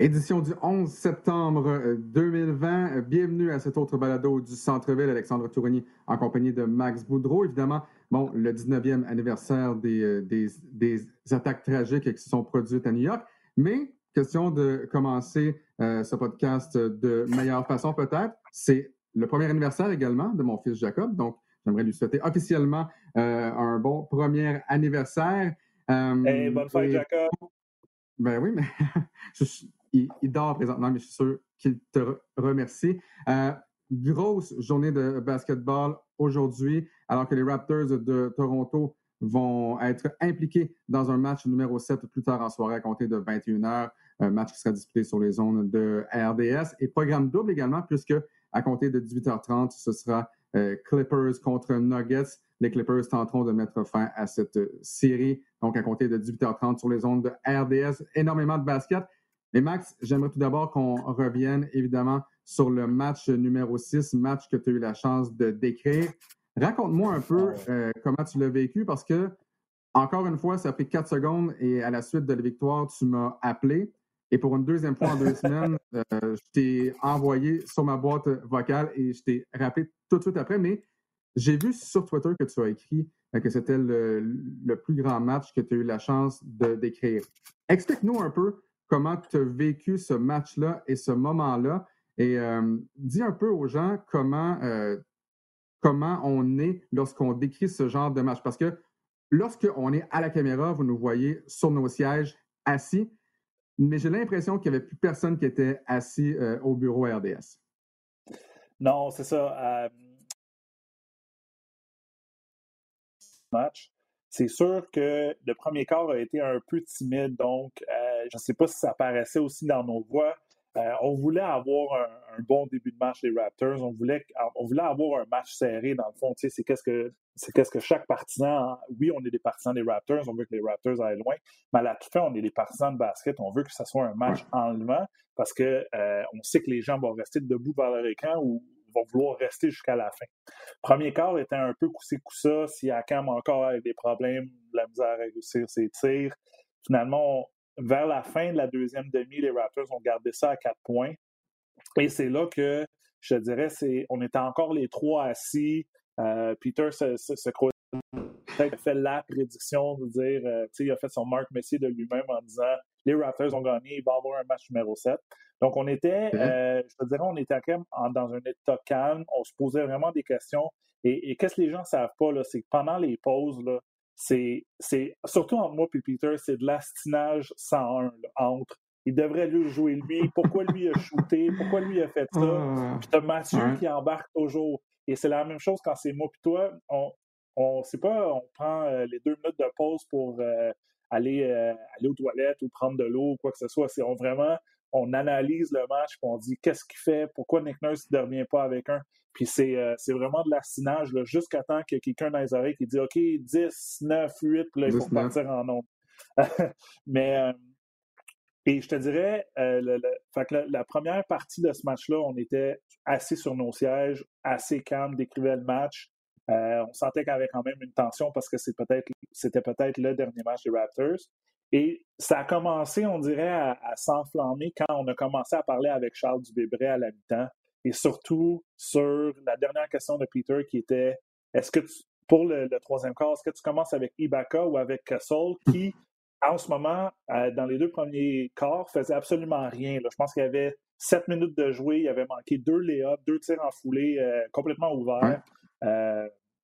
Édition du 11 septembre 2020. Bienvenue à cet autre balado du Centre-Ville. Alexandre Tourigny en compagnie de Max Boudreau. Évidemment, bon, le 19e anniversaire des attaques tragiques qui se sont produites à New York. Mais question de commencer ce podcast de meilleure façon peut-être. C'est le premier anniversaire également de mon fils Jacob. Donc, j'aimerais lui souhaiter officiellement un bon premier anniversaire. Hey, bonne fête, Jacob! Ben oui, mais... Il dort présentement, mais je suis sûr qu'il te remercie. Grosse journée de basketball aujourd'hui, alors que les Raptors de Toronto vont être impliqués dans un match numéro 7 plus tard en soirée à compter de 21h, un match qui sera disputé sur les zones de RDS. Et programme double également, puisque à compter de 18h30, ce sera Clippers contre Nuggets. Les Clippers tenteront de mettre fin à cette série, donc à compter de 18h30 sur les zones de RDS. Énormément de basket. Mais Max, j'aimerais tout d'abord qu'on revienne évidemment sur le match numéro 6, match que tu as eu la chance de décrire. Raconte-moi un peu comment tu l'as vécu parce que, encore une fois, ça a pris 4 secondes et à la suite de la victoire, tu m'as appelé. Et pour une deuxième fois en 2 semaines, je t'ai envoyé sur ma boîte vocale et je t'ai rappelé tout de suite après. Mais j'ai vu sur Twitter que tu as écrit que c'était le plus grand match que tu as eu la chance de décrire. Explique-nous un peu comment tu as vécu ce match-là et ce moment-là. Et dis un peu aux gens comment on est lorsqu'on décrit ce genre de match. Parce que lorsqu'on est à la caméra, vous nous voyez sur nos sièges assis, mais j'ai l'impression qu'il n'y avait plus personne qui était assis au bureau RDS. Non, c'est ça. Match. C'est sûr que le premier quart a été un peu timide, donc je ne sais pas si ça apparaissait aussi dans nos voix. On voulait avoir un bon début de match des Raptors, on voulait avoir un match serré dans le fond. Tu sais, c'est qu'est-ce que chaque partisan, oui, on est des partisans des Raptors, on veut que les Raptors aillent loin, mais à la toute fin, on est des partisans de basket, on veut que ça soit un match enlevant parce que on sait que les gens vont rester debout vers leur écran ou vont vouloir rester jusqu'à la fin. Premier quart était un peu coussé-coussa. Siakam encore avec des problèmes, de la misère à réussir ses tirs. Finalement, vers la fin de la deuxième demi, les Raptors ont gardé ça à 4 points. Et c'est là que, je dirais, on était encore les trois assis. Peter se croisait. Il a fait la prédiction de dire, il a fait son Marc Messier de lui-même en disant les Raptors ont gagné, il va y avoir un match numéro 7. Donc, on était, je te dirais, on était quand même dans un état calme. On se posait vraiment des questions. Et qu'est-ce que les gens ne savent pas, là, c'est que pendant les pauses, là, c'est surtout entre moi et Peter, c'est de l'astinage 101 là, entre. Il devrait lui jouer lui. Pourquoi lui a shooté? Pourquoi lui a fait ça? Puis t'as Mathieu qui embarque toujours. Et c'est la même chose quand c'est moi et toi. On sait pas, on prend les 2 minutes de pause pour aller aux toilettes ou prendre de l'eau ou quoi que ce soit. On analyse le match, puis on dit qu'est-ce qu'il fait, pourquoi Nick Nurse ne revient pas avec un. Puis c'est vraiment de l'assinage là, jusqu'à temps qu'il y ait quelqu'un dans les oreilles qui dit OK, 10, 9, 8, là, il faut partir en nombre. Mais, et je te dirais, la première partie de ce match-là, on était assis sur nos sièges, assez calme, décrivait le match. On sentait qu'il y avait quand même une tension parce que c'était peut-être le dernier match des Raptors. Et ça a commencé, on dirait, à s'enflammer quand on a commencé à parler avec Charles Dubé-Bret à la mi-temps. Et surtout sur la dernière question de Peter qui était est-ce que pour le troisième quart, est-ce que tu commences avec Ibaka ou avec Gasol qui, en ce moment, dans les 2 premiers quarts, faisait absolument rien. Là. Je pense qu'il y avait 7 minutes de jouer, il avait manqué 2 lay-ups, 2 tirs en foulée complètement ouverts.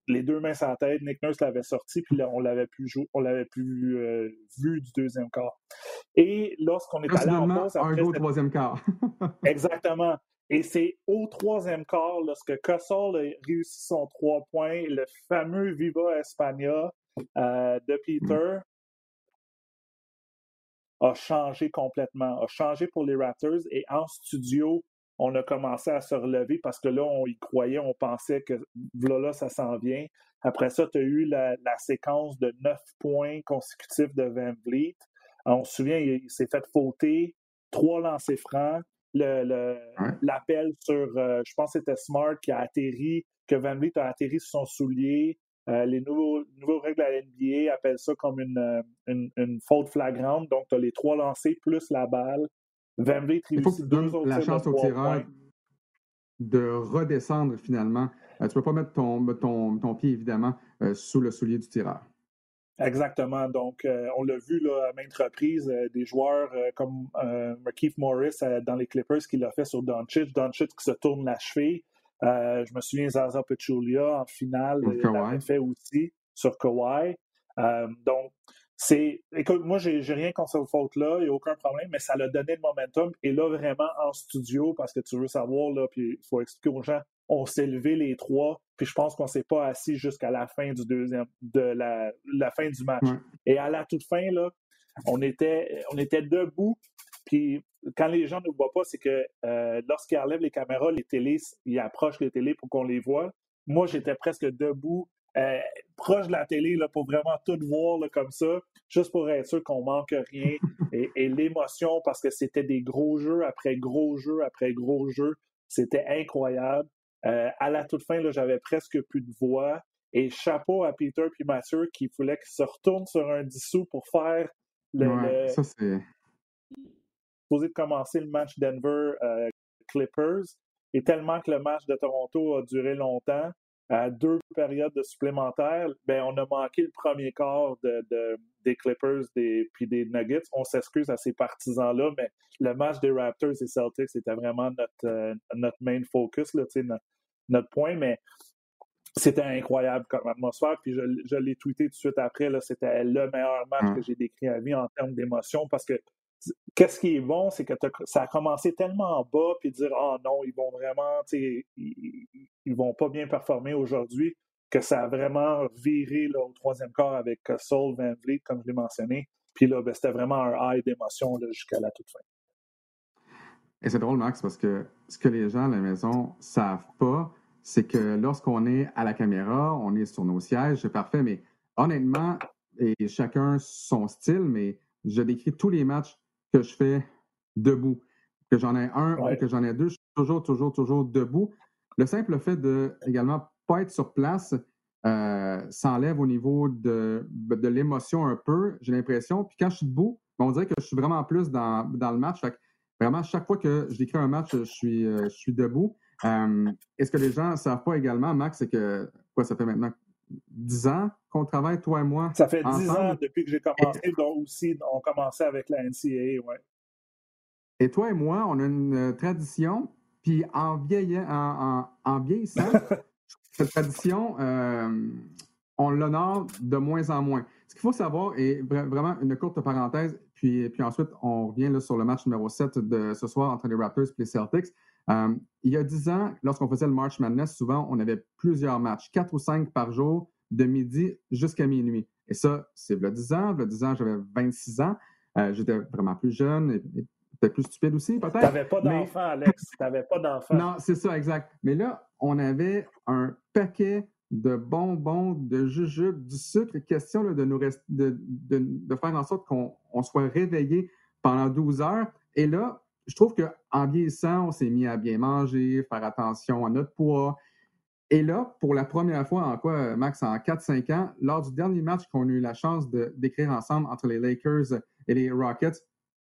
Les 2 mains sur la tête, Nick Nurse l'avait sorti, puis là, on l'avait plus vu du deuxième quart. Et lorsqu'on est allé en pause... Après, un gros troisième quart. Exactement. Et c'est au troisième quart, lorsque Gasol a réussi son 3 points, le fameux Viva España de Peter a changé complètement, a changé pour les Raptors. Et en studio, on a commencé à se relever parce que là, on y croyait, on pensait que voilà, ça s'en vient. Après ça, tu as eu la séquence de 9 points consécutifs de VanVleet. On se souvient, il s'est fait fauter. 3 lancers francs, l'appel sur, je pense que c'était Smart qui a atterri, que VanVleet a atterri sur son soulier. Les nouveaux règles à la NBA appellent ça comme une faute flagrante. Donc, tu as les 3 lancers plus la balle. VanVleet réussit 2 autres la chance au tireur de redescendre finalement. Tu ne peux pas mettre ton pied, évidemment, sous le soulier du tireur. Exactement. Donc, on l'a vu là, à maintes reprises, des joueurs comme Markieff Morris dans les Clippers qui l'a fait sur Doncic. Doncic qui se tourne la cheville. Je me souviens Zaza Pachulia en finale. Il l'avait fait aussi sur Kawhi. Donc, écoute, moi, j'ai rien contre cette faute-là, il n'y a aucun problème, mais ça l'a donné le momentum. Et là, vraiment, en studio, parce que tu veux savoir, là, puis il faut expliquer aux gens, on s'est levé les 3, puis je pense qu'on ne s'est pas assis jusqu'à la fin du la fin du match. Ouais. Et à la toute fin, là, on était debout, puis quand les gens ne voient pas, c'est que lorsqu'ils enlèvent les caméras, les télés, ils approchent les télés pour qu'on les voit. Moi, j'étais presque debout, proche de la télé là, pour vraiment tout voir là, comme ça, juste pour être sûr qu'on manque rien. Et l'émotion, parce que c'était des gros jeux après gros jeux après gros jeux, c'était incroyable. À la toute fin, là, j'avais presque plus de voix. Et chapeau à Peter puis Mathieu qui voulait qu'ils se retournent sur un dissous pour faire ça, c'est supposé de commencer le match Denver Clippers. Et tellement que le match de Toronto a duré longtemps, à 2 périodes supplémentaires, ben on a manqué le premier quart des Clippers puis des Nuggets. On s'excuse à ces partisans-là, mais le match des Raptors et Celtics était vraiment notre main focus, là, notre point, mais c'était incroyable comme atmosphère. Puis je l'ai tweeté tout de suite après, là, c'était le meilleur match que j'ai décrit à vie en termes d'émotion, parce que qu'est-ce qui est bon, c'est que ça a commencé tellement en bas, puis dire « Ah non, ils vont vraiment, ils vont pas bien performer aujourd'hui », que ça a vraiment viré là, au 3e quart avec Gasol, VanVleet, comme je l'ai mentionné. Puis là, ben, c'était vraiment un high d'émotion là, jusqu'à la toute fin. Et c'est drôle, Max, parce que ce que les gens à la maison ne savent pas, c'est que lorsqu'on est à la caméra, on est sur nos sièges, c'est parfait, mais honnêtement, et chacun son style, mais je décris tous les matchs que je fais debout. Que j'en ai un ou que j'en ai 2, je suis toujours debout. Le simple fait de également pas être sur place s'enlève au niveau de l'émotion un peu, j'ai l'impression. Puis quand je suis debout, on dirait que je suis vraiment plus dans le match. Fait que vraiment, chaque fois que je décris un match, je suis debout. Et ce que les gens ne savent pas également, Max, c'est que ça fait maintenant 10 ans qu'on travaille, toi et moi. Ça fait 10 ans depuis que j'ai commencé, donc aussi, on commençait avec la NCAA, oui. Et toi et moi, on a une tradition, puis en vieillissant, cette tradition, on l'honore de moins en moins. Ce qu'il faut savoir, et vraiment une courte parenthèse, puis ensuite, on revient là, sur le match numéro 7 de ce soir entre les Raptors et les Celtics. Il y a 10 ans, lorsqu'on faisait le March Madness, souvent, on avait plusieurs matchs, 4 ou 5 par jour, de midi jusqu'à minuit. Et ça, c'est il y a 10 ans. Il y a 10 ans, j'avais 26 ans. J'étais vraiment plus jeune et peut-être plus stupide aussi, peut-être. Tu n'avais pas d'enfant, Alex. Tu n'avais pas d'enfant. Non, c'est ça, exact. Mais là, on avait un paquet de bonbons, de jujubes, du sucre. Question là, de faire en sorte qu'on soit réveillé pendant 12 heures. Et là, je trouve qu'en vieillissant, on s'est mis à bien manger, faire attention à notre poids. Et là, pour la première fois en 4-5 ans, lors du dernier match qu'on a eu la chance d'écrire ensemble entre les Lakers et les Rockets,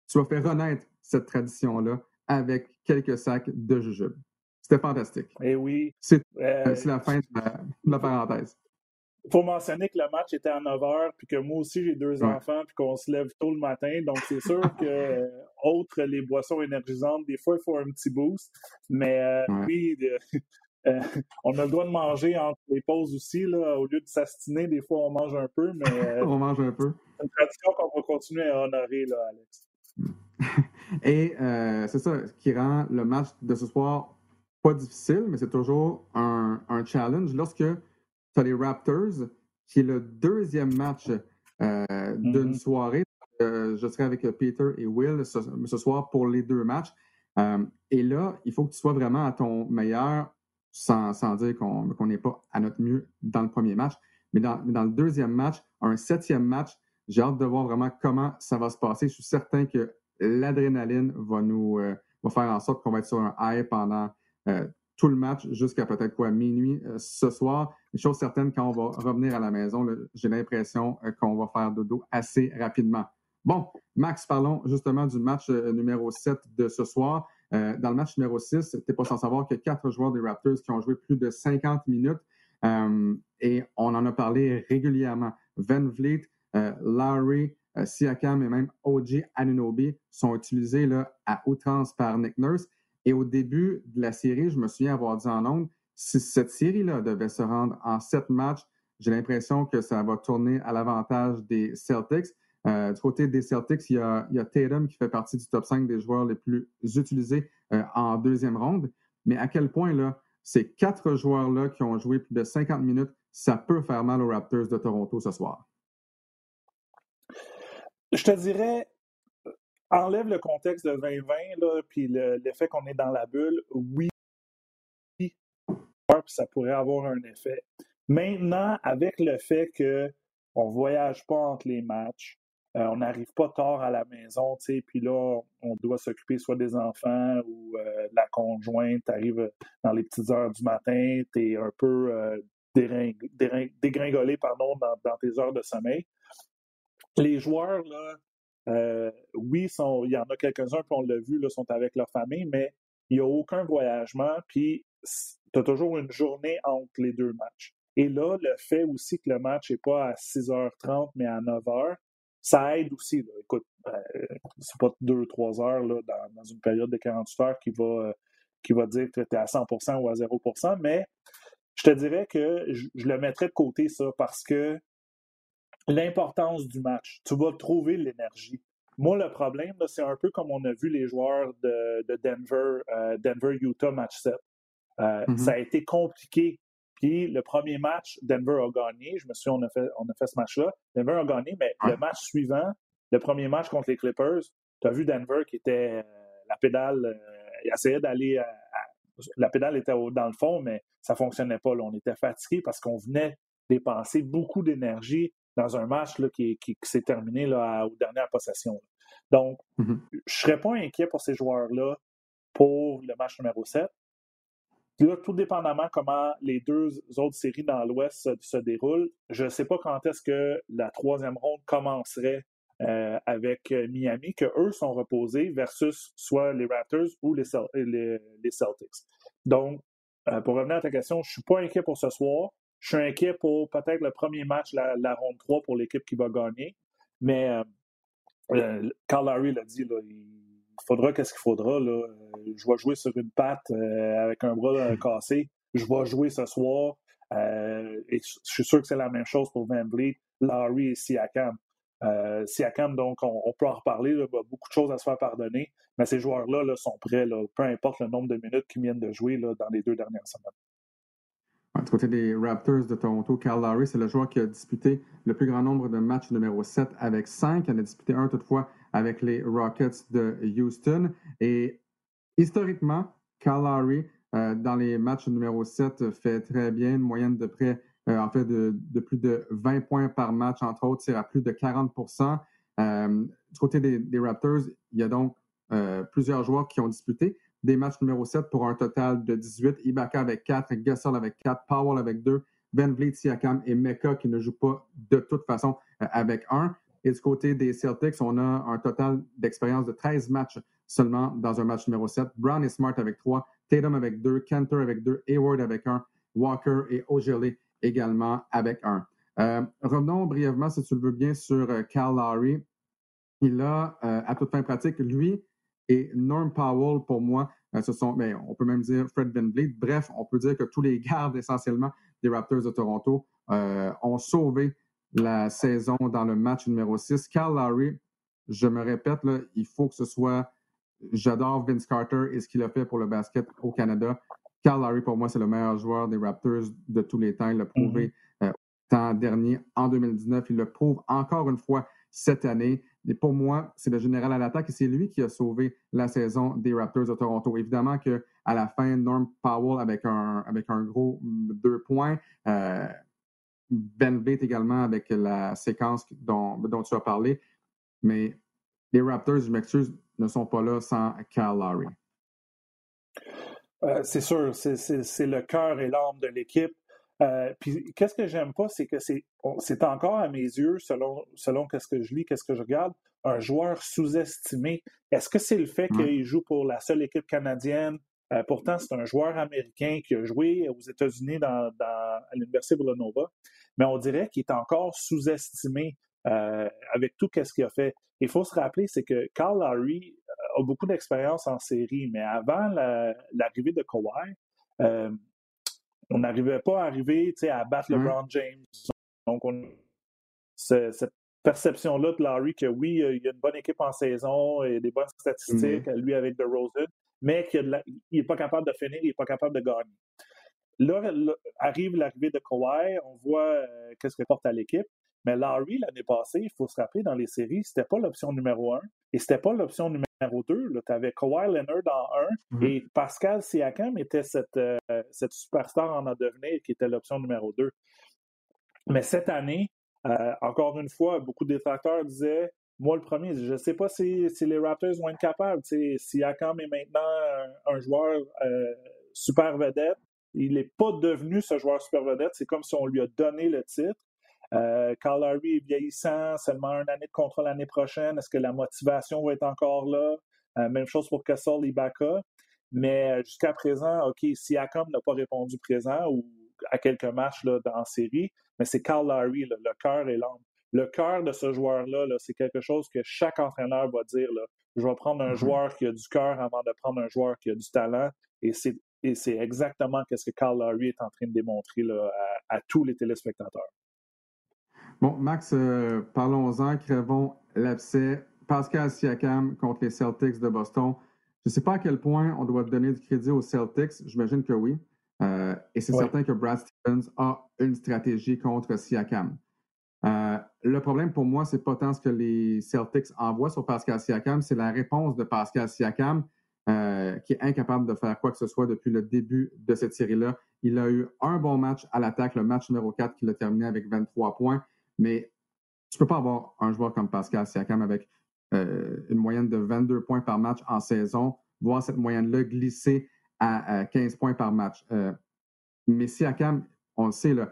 tu as fait renaître cette tradition-là avec quelques sacs de jujubes. C'était fantastique. Eh oui. C'est la fin de la parenthèse. Il faut mentionner que le match était à 9h, puis que moi aussi, j'ai 2 enfants, puis qu'on se lève tôt le matin. Donc, c'est sûr que, autre les boissons énergisantes, des fois, il faut un petit boost. Mais on a le droit de manger entre les pauses aussi. Là, au lieu de s'astiner, des fois, on mange un peu. Mais, on mange un peu. C'est une tradition qu'on va continuer à honorer, là, Alex. Et c'est ça qui rend le match de ce soir pas difficile, mais c'est toujours un challenge. Lorsque tu as les Raptors, qui est le 2e match d'une soirée. Je serai avec Peter et Will ce soir pour les 2 matchs. Et là, il faut que tu sois vraiment à ton meilleur, sans dire qu'on n'est pas à notre mieux dans le premier match. Mais dans le 2e match, un 7e match, j'ai hâte de voir vraiment comment ça va se passer. Je suis certain que l'adrénaline va nous va faire en sorte qu'on va être sur un high pendant tout le match jusqu'à peut-être quoi, minuit ce soir. Une chose certaine, quand on va revenir à la maison, là, j'ai l'impression qu'on va faire dodo assez rapidement. Bon, Max, parlons justement du match numéro 7 de ce soir. Dans le match numéro 6, t'es pas sans savoir qu'il y a 4 joueurs des Raptors qui ont joué plus de 50 minutes et on en a parlé régulièrement. VanVleet, Lowry, Siakam et même OG Anunoby sont utilisés là, à outrance par Nick Nurse. Et au début de la série, je me souviens avoir dit en ondes, si cette série-là devait se rendre en 7 matchs, j'ai l'impression que ça va tourner à l'avantage des Celtics. Du côté des Celtics, il y a Tatum qui fait partie du top 5 des joueurs les plus utilisés en deuxième ronde. Mais à quel point là, ces 4 joueurs-là qui ont joué plus de 50 minutes, ça peut faire mal aux Raptors de Toronto ce soir? Je te dirais, enlève le contexte de 2020, là, puis l'effet qu'on est dans la bulle, oui, ça pourrait avoir un effet. Maintenant, avec le fait qu'on ne voyage pas entre les matchs, on n'arrive pas tard à la maison, tu sais, puis là, on doit s'occuper soit des enfants ou de la conjointe, t'arrives dans les petites heures du matin, t'es un peu dégringolé dans tes heures de sommeil. Les joueurs, là, oui, il y en a quelques-uns, puis on l'a vu, là, sont avec leur famille, mais il n'y a aucun voyagement, puis tu as toujours une journée entre les deux matchs. Et là, le fait aussi que le match n'est pas à 6h30, mais à 9h, ça aide aussi, là. Écoute, c'est pas 2-3 heures là, dans une période de 48 heures qui va dire que tu es à 100% ou à 0%, mais je te dirais que je le mettrais de côté, ça, parce que l'importance du match, tu vas trouver l'énergie. Moi, le problème, là, c'est un peu comme on a vu les joueurs de Denver-Utah match 7. Ça a été compliqué. Puis le premier match, Denver a gagné. Je me souviens, on a fait ce match-là. Denver a gagné, mais le match suivant, le premier match contre les Clippers, tu as vu Denver qui était la pédale, il essayait d'aller la pédale était dans le fond, mais ça ne fonctionnait pas. Là. On était fatigué parce qu'on venait dépenser beaucoup d'énergie dans un match là, qui s'est terminé là, aux dernières possessions. Là. Donc, je ne serais pas inquiet pour ces joueurs-là pour le match numéro 7. Là, tout dépendamment comment les deux autres séries dans l'Ouest se déroulent, je ne sais pas quand est-ce que la troisième ronde commencerait avec Miami, que eux sont reposés versus soit les Raptors ou les Celtics. Donc, pour revenir à ta question, je ne suis pas inquiet pour ce soir. Je suis inquiet pour peut-être le premier match, la ronde 3 pour l'équipe qui va gagner. Mais Kyle Lowry l'a dit, là, il faudra qu'est-ce qu'il faudra. Là. Je vais jouer sur une patte avec un bras cassé. Je vais jouer ce soir. Et je suis sûr que c'est la même chose pour VanVleet, Lowry et Siakam. Siakam, donc, on peut en reparler. Là, beaucoup de choses à se faire pardonner. Mais ces joueurs-là là, sont prêts, là, peu importe le nombre de minutes qu'ils viennent de jouer là, dans les 2 dernières semaines. Du côté des Raptors de Toronto, Kyle Lowry, c'est le joueur qui a disputé le plus grand nombre de matchs numéro 7 avec 5. Il en a disputé un toutefois avec les Rockets de Houston. Et historiquement, Kyle Lowry, dans les matchs numéro 7, fait très bien, une moyenne de près de plus de 20 points par match, entre autres, tire à plus de 40%. Du côté des Raptors, il y a donc plusieurs joueurs qui ont disputé des matchs numéro 7 pour un total de 18. Ibaka avec 4, Gasol avec 4, Powell avec 2, VanVleet, Siakam et Mecca qui ne jouent pas de toute façon avec 1. Et du côté des Celtics, on a un total d'expérience de 13 matchs seulement dans un match numéro 7. Brown et Smart avec 3, Tatum avec 2, Cantor avec 2, Hayward avec 1, Walker et Ogilvy également avec 1. Revenons brièvement, si tu le veux bien, sur Kyle Lowry. Il a, à toute fin pratique, lui, et Norm Powell, pour moi, ce sont, mais on peut même dire Fred VanVleet. Bref, on peut dire que tous les gardes, essentiellement, des Raptors de Toronto ont sauvé la saison dans le match numéro 6. Kyle Lowry, je me répète, là, il faut que ce soit... J'adore Vince Carter et ce qu'il a fait pour le basket au Canada. Kyle Lowry, pour moi, c'est le meilleur joueur des Raptors de tous les temps. Il l'a prouvé l'an dernier, en 2019. Il le prouve encore une fois cette année. Et pour moi, c'est le général à l'attaque et c'est lui qui a sauvé la saison des Raptors de Toronto. Évidemment qu'à la fin, Norm Powell avec un gros 2 points. VanVleet également avec la séquence dont tu as parlé. Mais les Raptors, je m'excuse, ne sont pas là sans Kyle Lowry. C'est sûr, c'est le cœur et l'âme de l'équipe. Puis qu'est-ce que j'aime pas, c'est que c'est encore à mes yeux, selon ce que je lis, qu'est-ce que je regarde, un joueur sous-estimé. Est-ce que c'est le fait qu'il joue pour la seule équipe canadienne? Pourtant, c'est un joueur américain qui a joué aux États-Unis à l'Université Villanova, mais on dirait qu'il est encore sous-estimé avec tout ce qu'il a fait. Il faut se rappeler, c'est que Kyle Lowry a beaucoup d'expérience en série, mais avant l'arrivée de Kawhi, on n'arrivait pas à battre LeBron James. Donc, on a cette perception-là de Lowry que oui, il y a une bonne équipe en saison et des bonnes statistiques, lui avec DeRozan, mais qu'il n'est pas capable de finir, il n'est pas capable de gagner. Là, arrive l'arrivée de Kawhi, on voit qu'est-ce qu'il porte à l'équipe, mais Lowry, l'année passée, il faut se rappeler, dans les séries, c'était pas l'option numéro 1 et c'était pas l'option numéro 2. Tu avais Kawhi Leonard en 1 et Pascal Siakam était cette superstar en devenir qui était l'option numéro 2. Mais cette année, encore une fois, beaucoup de détracteurs disaient, moi le premier, je ne sais pas si les Raptors vont être capables. Siakam est maintenant un joueur super vedette. Il n'est pas devenu ce joueur super vedette. C'est comme si on lui a donné le titre. Kyle Lowry est vieillissant, seulement une année de contrat l'année prochaine. Est-ce que la motivation va être encore là? Même chose pour Gasol et Ibaka. Mais jusqu'à présent, OK, Siakam n'a pas répondu présent ou à quelques matchs là, en série, mais c'est Kyle Lowry, là, le cœur et l'âme. Le cœur de ce joueur-là, là, c'est quelque chose que chaque entraîneur va dire. Là, je vais prendre un joueur qui a du cœur avant de prendre un joueur qui a du talent. Et c'est exactement ce que Kyle Lowry est en train de démontrer là, à tous les téléspectateurs. Bon, Max, parlons-en. Crevons l'abcès. Pascal Siakam contre les Celtics de Boston. Je ne sais pas à quel point on doit donner du crédit aux Celtics. J'imagine que oui. Et c'est certain que Brad Stevens a une stratégie contre Siakam. Le problème pour moi, c'est pas tant ce que les Celtics envoient sur Pascal Siakam, c'est la réponse de Pascal Siakam qui est incapable de faire quoi que ce soit depuis le début de cette série-là. Il a eu un bon match à l'attaque, le match numéro 4 qui l'a terminé avec 23 points, mais tu peux pas avoir un joueur comme Pascal Siakam avec une moyenne de 22 points par match en saison, voir cette moyenne-là glisser à 15 points par match. Mais Siakam, on le sait, là,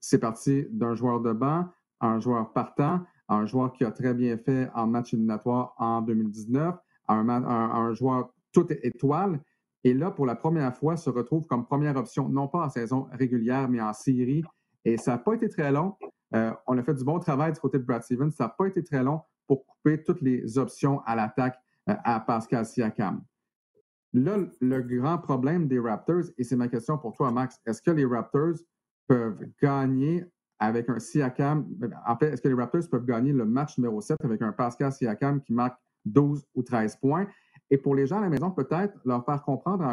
c'est parti d'un joueur de banc à un joueur partant, à un joueur qui a très bien fait en match éliminatoire en 2019, à un joueur toute étoile. Et là, pour la première fois, se retrouve comme première option, non pas en saison régulière, mais en série. Et ça n'a pas été très long. On a fait du bon travail du côté de Brad Stevens. Ça n'a pas été très long pour couper toutes les options à l'attaque à Pascal Siakam. Là, le grand problème des Raptors, et c'est ma question pour toi, Max, est-ce que les Raptors peuvent gagner avec un Siakam? En fait, est-ce que les Raptors peuvent gagner le match numéro 7 avec un Pascal Siakam qui marque 12 ou 13 points? Et pour les gens à la maison, peut-être leur faire comprendre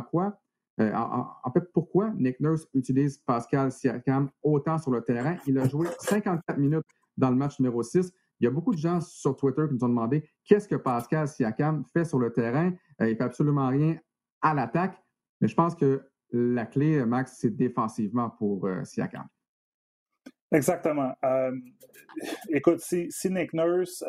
pourquoi Nick Nurse utilise Pascal Siakam autant sur le terrain. Il a joué 54 minutes dans le match numéro 6. Il y a beaucoup de gens sur Twitter qui nous ont demandé qu'est-ce que Pascal Siakam fait sur le terrain. Il ne fait absolument rien à l'attaque. Mais je pense que la clé, Max, c'est défensivement pour Siakam. Exactement. Écoute, si Nick Nurse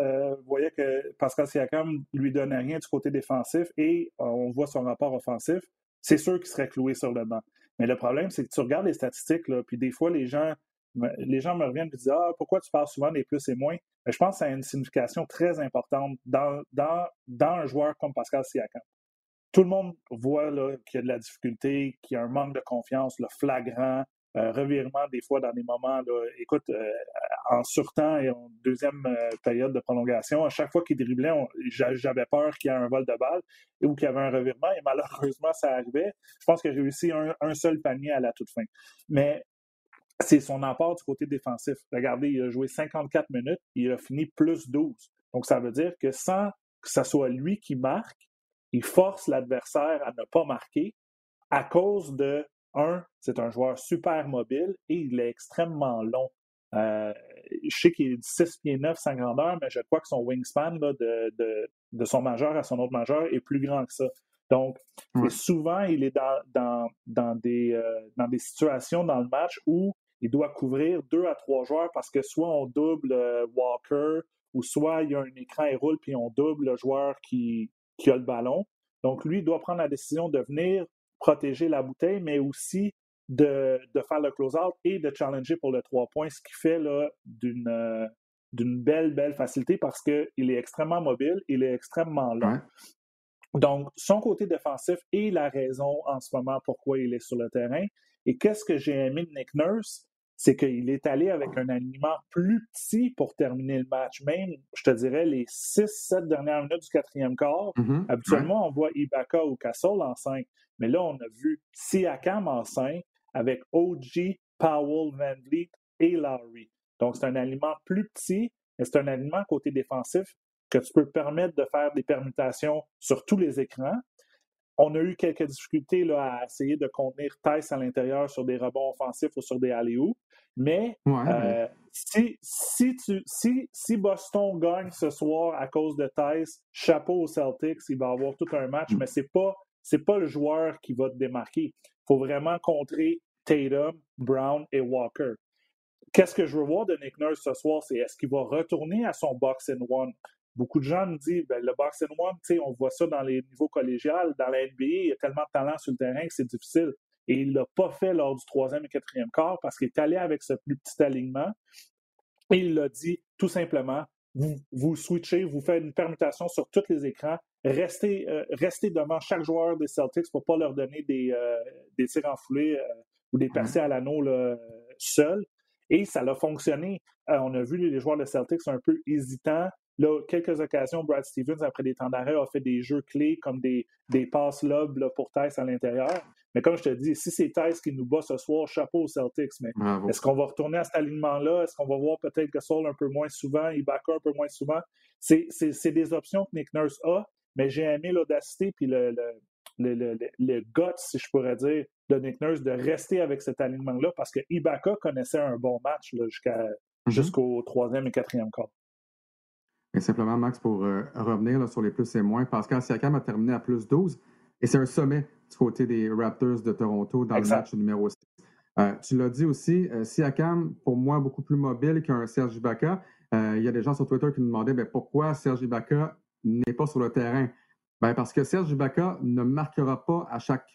voyait que Pascal Siakam lui donnait rien du côté défensif et on voit son rapport offensif, c'est sûr qu'il serait cloué sur le banc. Mais le problème, c'est que tu regardes les statistiques, là, puis des fois, les gens me reviennent et disent « Ah, pourquoi tu parles souvent des plus et moins? » Je pense que ça a une signification très importante dans un joueur comme Pascal Siakam. Tout le monde voit là, qu'il y a de la difficulté, qu'il y a un manque de confiance, le flagrant, revirement des fois dans des moments, là, écoute, en surtemps et en deuxième période de prolongation, à chaque fois qu'il driblait, j'avais peur qu'il y ait un vol de balle ou qu'il y avait un revirement et malheureusement, ça arrivait. Je pense que j'ai réussi un seul panier à la toute fin. Mais c'est son apport du côté défensif. Regardez, il a joué 54 minutes, il a fini plus 12. Donc, ça veut dire que sans que ce soit lui qui marque, il force l'adversaire à ne pas marquer à cause de, c'est un joueur super mobile et il est extrêmement long. Je sais qu'il est 6 pieds 9, sans grandeur, mais je crois que son wingspan là, de son majeur à son autre majeur est plus grand que ça. Donc, souvent, il est dans des situations dans le match où il doit couvrir 2 à 3 joueurs parce que soit on double Walker ou soit il y a un écran et roule puis on double le joueur qui qui a le ballon. Donc, lui doit prendre la décision de venir protéger la bouteille, mais aussi de faire le close-out et de challenger pour le 3 points, ce qui fait là, d'une belle facilité parce qu'il est extrêmement mobile, il est extrêmement long. Ouais. Donc, son côté défensif est la raison en ce moment pourquoi il est sur le terrain. Et qu'est-ce que j'ai aimé de Nick Nurse, c'est qu'il est allé avec un alignement plus petit pour terminer le match. Même, je te dirais, les 6-7 dernières minutes du quatrième quart, habituellement, on voit Ibaka ou Gasol en 5. Mais là, on a vu Siakam en 5 avec OG, Powell, VanVleet et Lowry. Donc, c'est un alignement plus petit, mais c'est un alignement côté défensif que tu peux permettre de faire des permutations sur tous les écrans. On a eu quelques difficultés là, à essayer de contenir Theis à l'intérieur sur des rebonds offensifs ou sur des alley-oops, mais si Boston gagne ce soir à cause de Theis, chapeau aux Celtics, il va avoir tout un match, mais c'est pas le joueur qui va te démarquer. Il faut vraiment contrer Tatum, Brown et Walker. Qu'est-ce que je veux voir de Nick Nurse ce soir, c'est est-ce qu'il va retourner à son box and one? Beaucoup de gens me disent, le box and one, on voit ça dans les niveaux collégiales, dans la NBA, il y a tellement de talent sur le terrain que c'est difficile. Et il ne l'a pas fait lors du troisième et quatrième quart parce qu'il est allé avec ce plus petit alignement. Et il l'a dit tout simplement, vous switchez, vous faites une permutation sur tous les écrans, restez devant chaque joueur des Celtics pour ne pas leur donner des tirs en foulée ou des percées à l'anneau seuls. Et ça l'a fonctionné. On a vu les joueurs des Celtics un peu hésitants. Là, quelques occasions, Brad Stevens, après des temps d'arrêt, a fait des jeux clés comme des passes lobes là, pour Theis à l'intérieur. Mais comme je te dis, si c'est Theis qui nous bat ce soir, chapeau aux Celtics. Mais est-ce qu'on va retourner à cet alignement-là? Est-ce qu'on va voir peut-être Gasol un peu moins souvent, Ibaka un peu moins souvent? C'est des options que Nick Nurse a, mais j'ai aimé l'audacité puis le guts, si je pourrais dire, de Nick Nurse de rester avec cet alignement-là parce que Ibaka connaissait un bon match là, jusqu'au troisième et quatrième quart. Et simplement, Max, pour revenir là, sur les plus et moins, Pascal Siakam a terminé à plus 12 et c'est un sommet du côté des Raptors de Toronto dans le match numéro 6. Tu l'as dit aussi, Siakam, pour moi, beaucoup plus mobile qu'un Serge Ibaka. Il y a des gens sur Twitter qui nous demandaient pourquoi Serge Ibaka n'est pas sur le terrain. Parce que Serge Ibaka ne marquera pas à chaque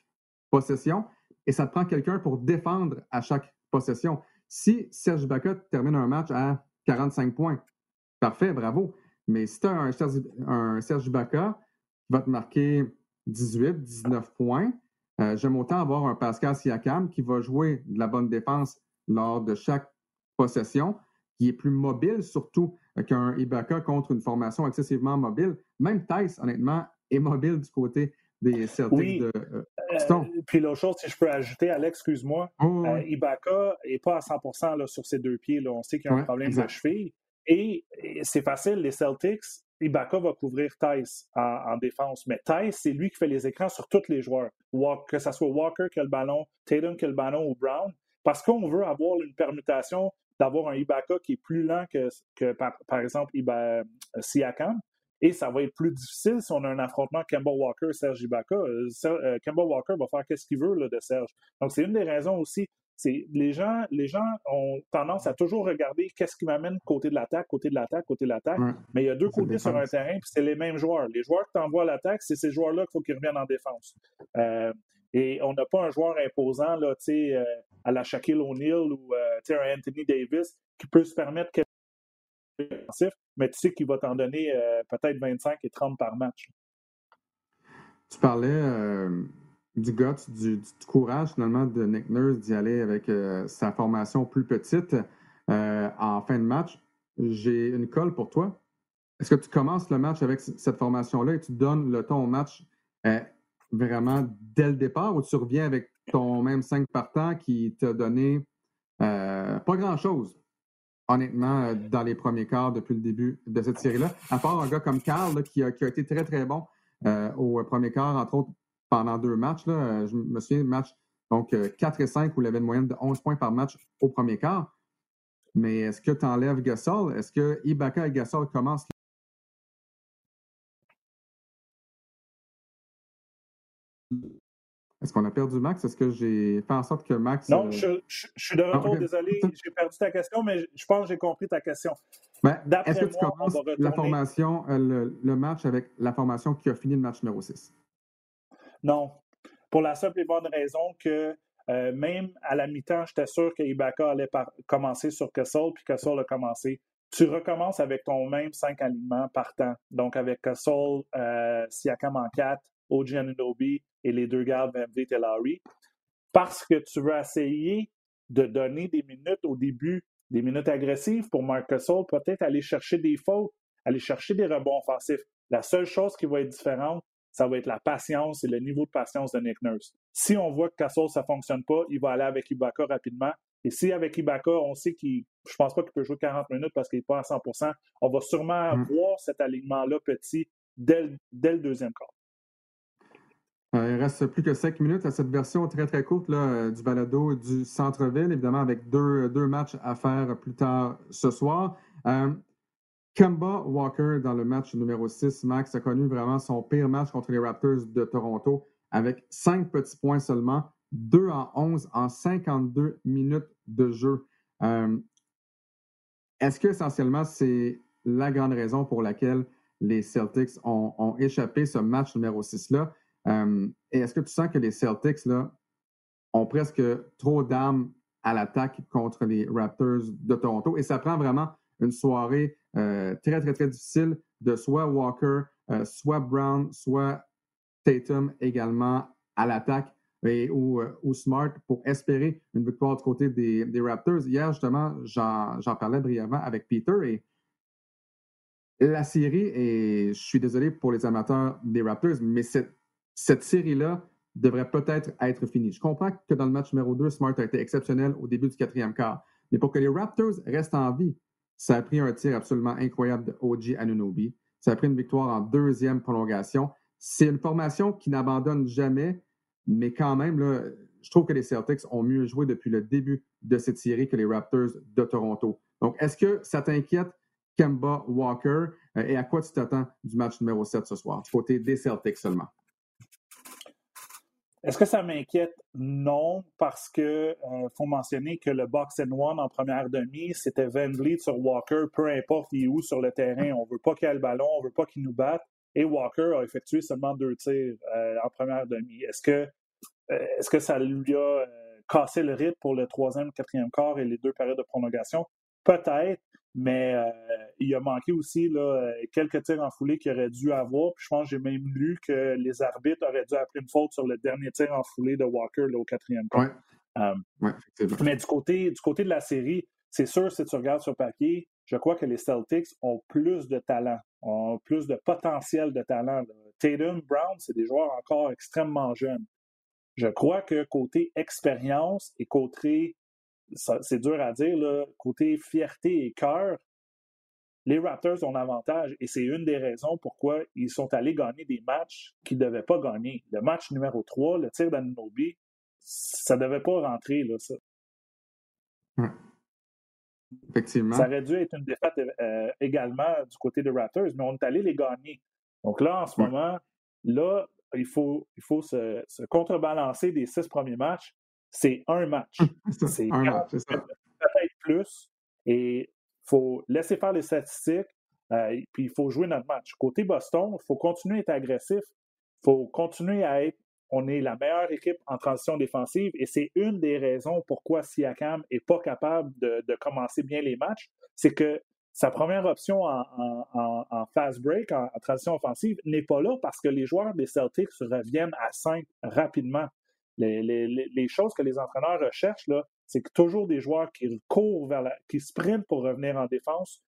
possession et ça te prend quelqu'un pour défendre à chaque possession. Si Serge Ibaka termine un match à 45 points, parfait, bravo. Mais si tu as un Serge Ibaka qui va te marquer 18, 19 points, j'aime autant avoir un Pascal Siakam qui va jouer de la bonne défense lors de chaque possession, qui est plus mobile surtout qu'un Ibaka contre une formation excessivement mobile. Même Theis, honnêtement, est mobile du côté des Celtics de Boston. Puis l'autre chose, si je peux ajouter, Alex, excuse-moi, Ibaka n'est pas à 100% là, sur ses deux pieds. Là. On sait qu'il y a un problème de cheville. Et c'est facile, les Celtics, Ibaka va couvrir Theis en défense, mais Theis, c'est lui qui fait les écrans sur tous les joueurs, que ce soit Walker qui a le ballon, Tatum qui a le ballon ou Brown, parce qu'on veut avoir une permutation d'avoir un Ibaka qui est plus lent que par exemple Siakam, et ça va être plus difficile si on a un affrontement Kemba Walker-Serge Ibaka. Kemba Walker va faire ce qu'il veut là, de Serge. Donc c'est une des raisons aussi. Les gens ont tendance à toujours regarder qu'est-ce qui m'amène côté de l'attaque. Ouais, mais il y a deux côtés sur un terrain, puis c'est les mêmes joueurs. Les joueurs que t'envoies à l'attaque, c'est ces joueurs-là qu'il faut qu'ils reviennent en défense. Et on n'a pas un joueur imposant là, à la Shaquille O'Neal ou un Anthony Davis qui peut se permettre quelques défensifs, mais tu sais qu'il va t'en donner peut-être 25 et 30 par match. Tu parlais... du guts, du courage finalement de Nick Nurse d'y aller avec sa formation plus petite en fin de match. J'ai une colle pour toi. Est-ce que tu commences le match avec cette formation-là et tu donnes le ton au match vraiment dès le départ ou tu reviens avec ton même 5 partants qui t'a donné pas grand-chose, honnêtement, dans les premiers quarts depuis le début de cette série-là, à part un gars comme Karl là, qui a été très, très bon au premier quart, entre autres, pendant deux matchs, là, je me souviens de matchs 4 et 5 où il avait une moyenne de 11 points par match au premier quart. Mais est-ce que tu enlèves Gasol? Est-ce que Ibaka et Gasol commencent? Est-ce qu'on a perdu Max? Est-ce que j'ai fait en sorte que Max… Non, je suis de retour, okay. Désolé, j'ai perdu ta question, mais je pense que j'ai compris ta question. Ben, est-ce que tu commences la formation, le match avec la formation qui a fini le match numéro 6? Non, pour la simple et bonne raison que même à la mi-temps, j'étais sûr que Ibaka allait commencer sur Gasol, puis Gasol a commencé. Tu recommences avec ton même 5 alignements partant, donc avec Gasol, Siakam en 4, OG Anunoby et les deux gardes VanVleet et Lowry, parce que tu veux essayer de donner des minutes au début, des minutes agressives pour Marc Gasol, peut-être aller chercher des fautes, aller chercher des rebonds offensifs. La seule chose qui va être différente, ça va être la patience et le niveau de patience de Nick Nurse. Si on voit que Gasol, ça ne fonctionne pas, il va aller avec Ibaka rapidement. Et si avec Ibaka, on sait qu'il, je ne pense pas qu'il peut jouer 40 minutes parce qu'il n'est pas à 100%, on va sûrement voir cet alignement-là petit dès le deuxième quart. Il reste plus que 5 minutes à cette version très, très courte là, du balado du Centre-Ville, évidemment avec deux matchs à faire plus tard ce soir. Kemba Walker, dans le match numéro 6, Max a connu vraiment son pire match contre les Raptors de Toronto avec 5 petits points seulement, 2 en 11 en 52 minutes de jeu. Est-ce que essentiellement c'est la grande raison pour laquelle les Celtics ont échappé ce match numéro 6-là? Et est-ce que tu sens que les Celtics là, ont presque trop d'armes à l'attaque contre les Raptors de Toronto? Et ça prend vraiment une soirée très, très, très difficile de soit Walker, soit Brown, soit Tatum également à l'attaque et, ou Smart pour espérer une victoire du côté des Raptors. Hier, justement, j'en parlais brièvement avec Peter et la série, et je suis désolé pour les amateurs des Raptors, mais cette série-là devrait peut-être être finie. Je comprends que dans le match numéro 2, Smart a été exceptionnel au début du quatrième quart. Mais pour que les Raptors restent en vie, ça a pris un tir absolument incroyable de OG Anunoby. Ça a pris une victoire en deuxième prolongation. C'est une formation qui n'abandonne jamais, mais quand même, là, je trouve que les Celtics ont mieux joué depuis le début de cette série que les Raptors de Toronto. Donc, est-ce que ça t'inquiète, Kemba Walker, et à quoi tu t'attends du match numéro 7 ce soir, du côté des Celtics seulement? Est-ce que ça m'inquiète? Non, parce que faut mentionner que le box and one en première demi, c'était VanVleet sur Walker, peu importe il est où sur le terrain. On veut pas qu'il ait le ballon, on veut pas qu'il nous batte. Et Walker a effectué seulement 2 tirs en première demi. Est-ce que ça lui a cassé le rythme pour le troisième, quatrième quart et les 2 périodes de prolongation? Peut-être, mais il a manqué aussi là, quelques tirs en foulée qu'il aurait dû avoir. Puis je pense que j'ai même lu que les arbitres auraient dû appeler une faute sur le dernier tir en foulée de Walker là, au quatrième quart. Ouais, mais du côté de la série, c'est sûr, si tu regardes sur papier, je crois que les Celtics ont plus de talent, ont plus de potentiel de talent. Là. Tatum, Brown, c'est des joueurs encore extrêmement jeunes. Je crois que côté expérience et côté... Ça, c'est dur à dire, là, côté fierté et cœur, les Raptors ont l'avantage et c'est une des raisons pourquoi ils sont allés gagner des matchs qu'ils ne devaient pas gagner. Le match numéro 3, le tir d'Anunoby, ça ne devait pas rentrer, là, ça. Effectivement. Ça aurait dû être une défaite également du côté des Raptors, mais on est allé les gagner. Donc là, en ce moment, là, il faut se contrebalancer des 6 premiers matchs. C'est un match. C'est un match, c'est ça. Peut-être plus. Et il faut laisser faire les statistiques. Puis il faut jouer notre match. Côté Boston, il faut continuer à être agressif. Il faut continuer à être... On est la meilleure équipe en transition défensive. Et c'est une des raisons pourquoi Siakam n'est pas capable de commencer bien les matchs. C'est que sa première option en fast break, en transition offensive, n'est pas là parce que les joueurs des Celtics reviennent à 5 rapidement. Les choses que les entraîneurs recherchent, là, c'est que toujours des joueurs qui courent qui sprintent pour revenir en défense,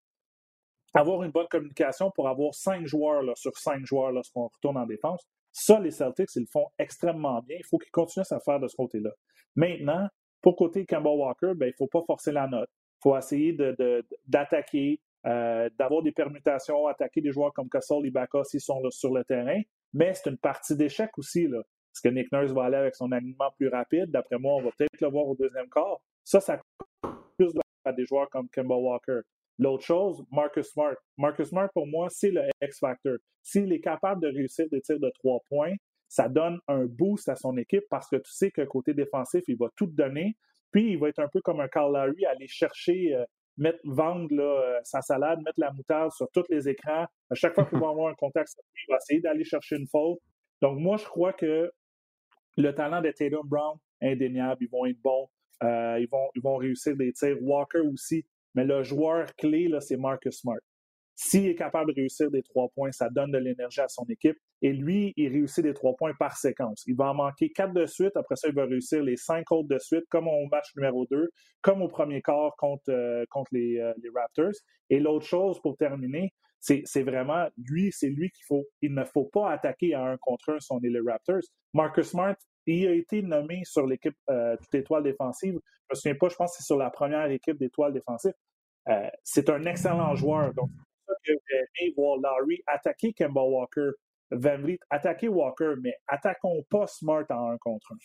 avoir une bonne communication pour avoir 5 joueurs là, sur 5 joueurs lorsqu'on retourne en défense. Ça, les Celtics, ils le font extrêmement bien. Il faut qu'ils continuent à faire de ce côté-là. Maintenant, pour côté Kemba Walker, ben, il ne faut pas forcer la note. Il faut essayer d'attaquer, d'avoir des permutations, attaquer des joueurs comme Gasol, Ibaka s'ils sont là, sur le terrain. Mais c'est une partie d'échec aussi, là. Est-ce que Nick Nurse va aller avec son alignement plus rapide? D'après moi, on va peut-être le voir au deuxième quart. Ça coûte plus à des joueurs comme Kemba Walker. L'autre chose, Marcus Smart. Marcus Smart, pour moi, c'est le X-Factor. S'il est capable de réussir des tirs de 3 points, ça donne un boost à son équipe parce que tu sais que côté défensif, il va tout donner. Puis, il va être un peu comme un Kyle Lowry, aller chercher, vendre sa salade, mettre la moutarde sur tous les écrans. À chaque fois qu'il va avoir un contact, il va essayer d'aller chercher une faute. Donc, moi, je crois que le talent de Tatum, Brown, indéniable. Ils vont être bons. Ils vont réussir des tirs. Walker aussi. Mais le joueur clé, là, c'est Marcus Smart. S'il est capable de réussir des 3 points, ça donne de l'énergie à son équipe. Et lui, il réussit des 3 points par séquence. Il va en manquer 4 de suite. Après ça, il va réussir les 5 autres de suite, comme au match numéro 2, comme au premier quart contre les Raptors. Et l'autre chose, pour terminer, c'est vraiment lui, c'est lui qu'il faut. Il ne faut pas attaquer à 1 contre 1 si on est les Raptors. Marcus Smart, il a été nommé sur l'équipe toute étoile défensive. Je ne me souviens pas, je pense que c'est sur la première équipe d'étoiles défensives. C'est un excellent joueur. Donc, c'est ça que vous aimez voir Lowry attaquer Kemba Walker, VanVleet, attaquer Walker, mais attaquons pas Smart en 1 contre 1.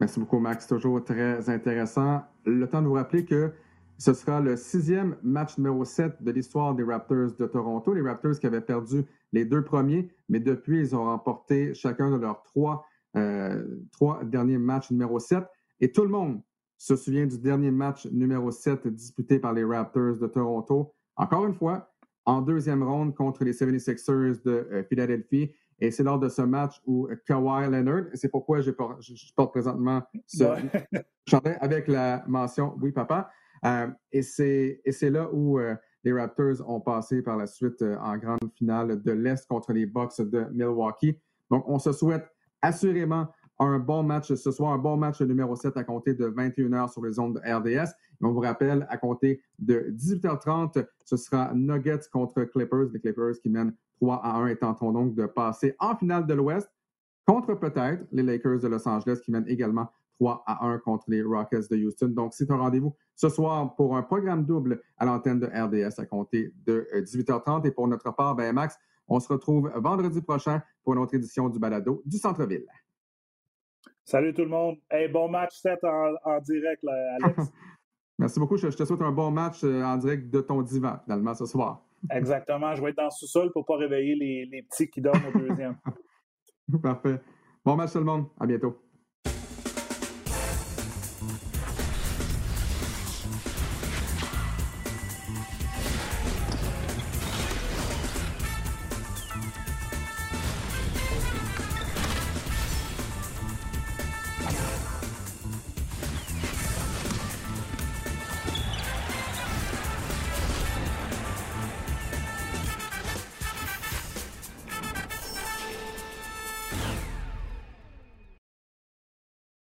Merci beaucoup, Max. Toujours très intéressant. Le temps de vous rappeler que ce sera le 6e match numéro 7 de l'histoire des Raptors de Toronto. Les Raptors qui avaient perdu les 2 premiers, mais depuis, ils ont remporté chacun de leurs 3 derniers matchs numéro 7. Et tout le monde se souvient du dernier match numéro 7 disputé par les Raptors de Toronto. Encore une fois, en 2e ronde contre les 76ers de Philadelphie. Et c'est lors de ce match où Kawhi Leonard, c'est pourquoi je porte présentement ce chandail avec la mention « Oui, papa ». Et c'est là où les Raptors ont passé par la suite en grande finale de l'Est contre les Bucks de Milwaukee. Donc, on se souhaite assurément un bon match ce soir, un bon match numéro 7 à compter de 21h sur les ondes de RDS. Et on vous rappelle, à compter de 18h30, ce sera Nuggets contre Clippers. Les Clippers qui mènent 3-1 et tenteront donc de passer en finale de l'Ouest contre peut-être les Lakers de Los Angeles qui mènent également 3-1 contre les Rockets de Houston. Donc, c'est un rendez-vous ce soir pour un programme double à l'antenne de RDS à compter de 18h30. Et pour notre part, Max, on se retrouve vendredi prochain pour une autre édition du balado du Centre-Ville. Salut tout le monde. Hey, bon match 7 en direct, là, Alex. Merci beaucoup. Je te souhaite un bon match en direct de ton divan, finalement, ce soir. Exactement. Je vais être dans le sous-sol pour ne pas réveiller les petits qui dorment au 2e. Parfait. Bon match tout le monde. À bientôt.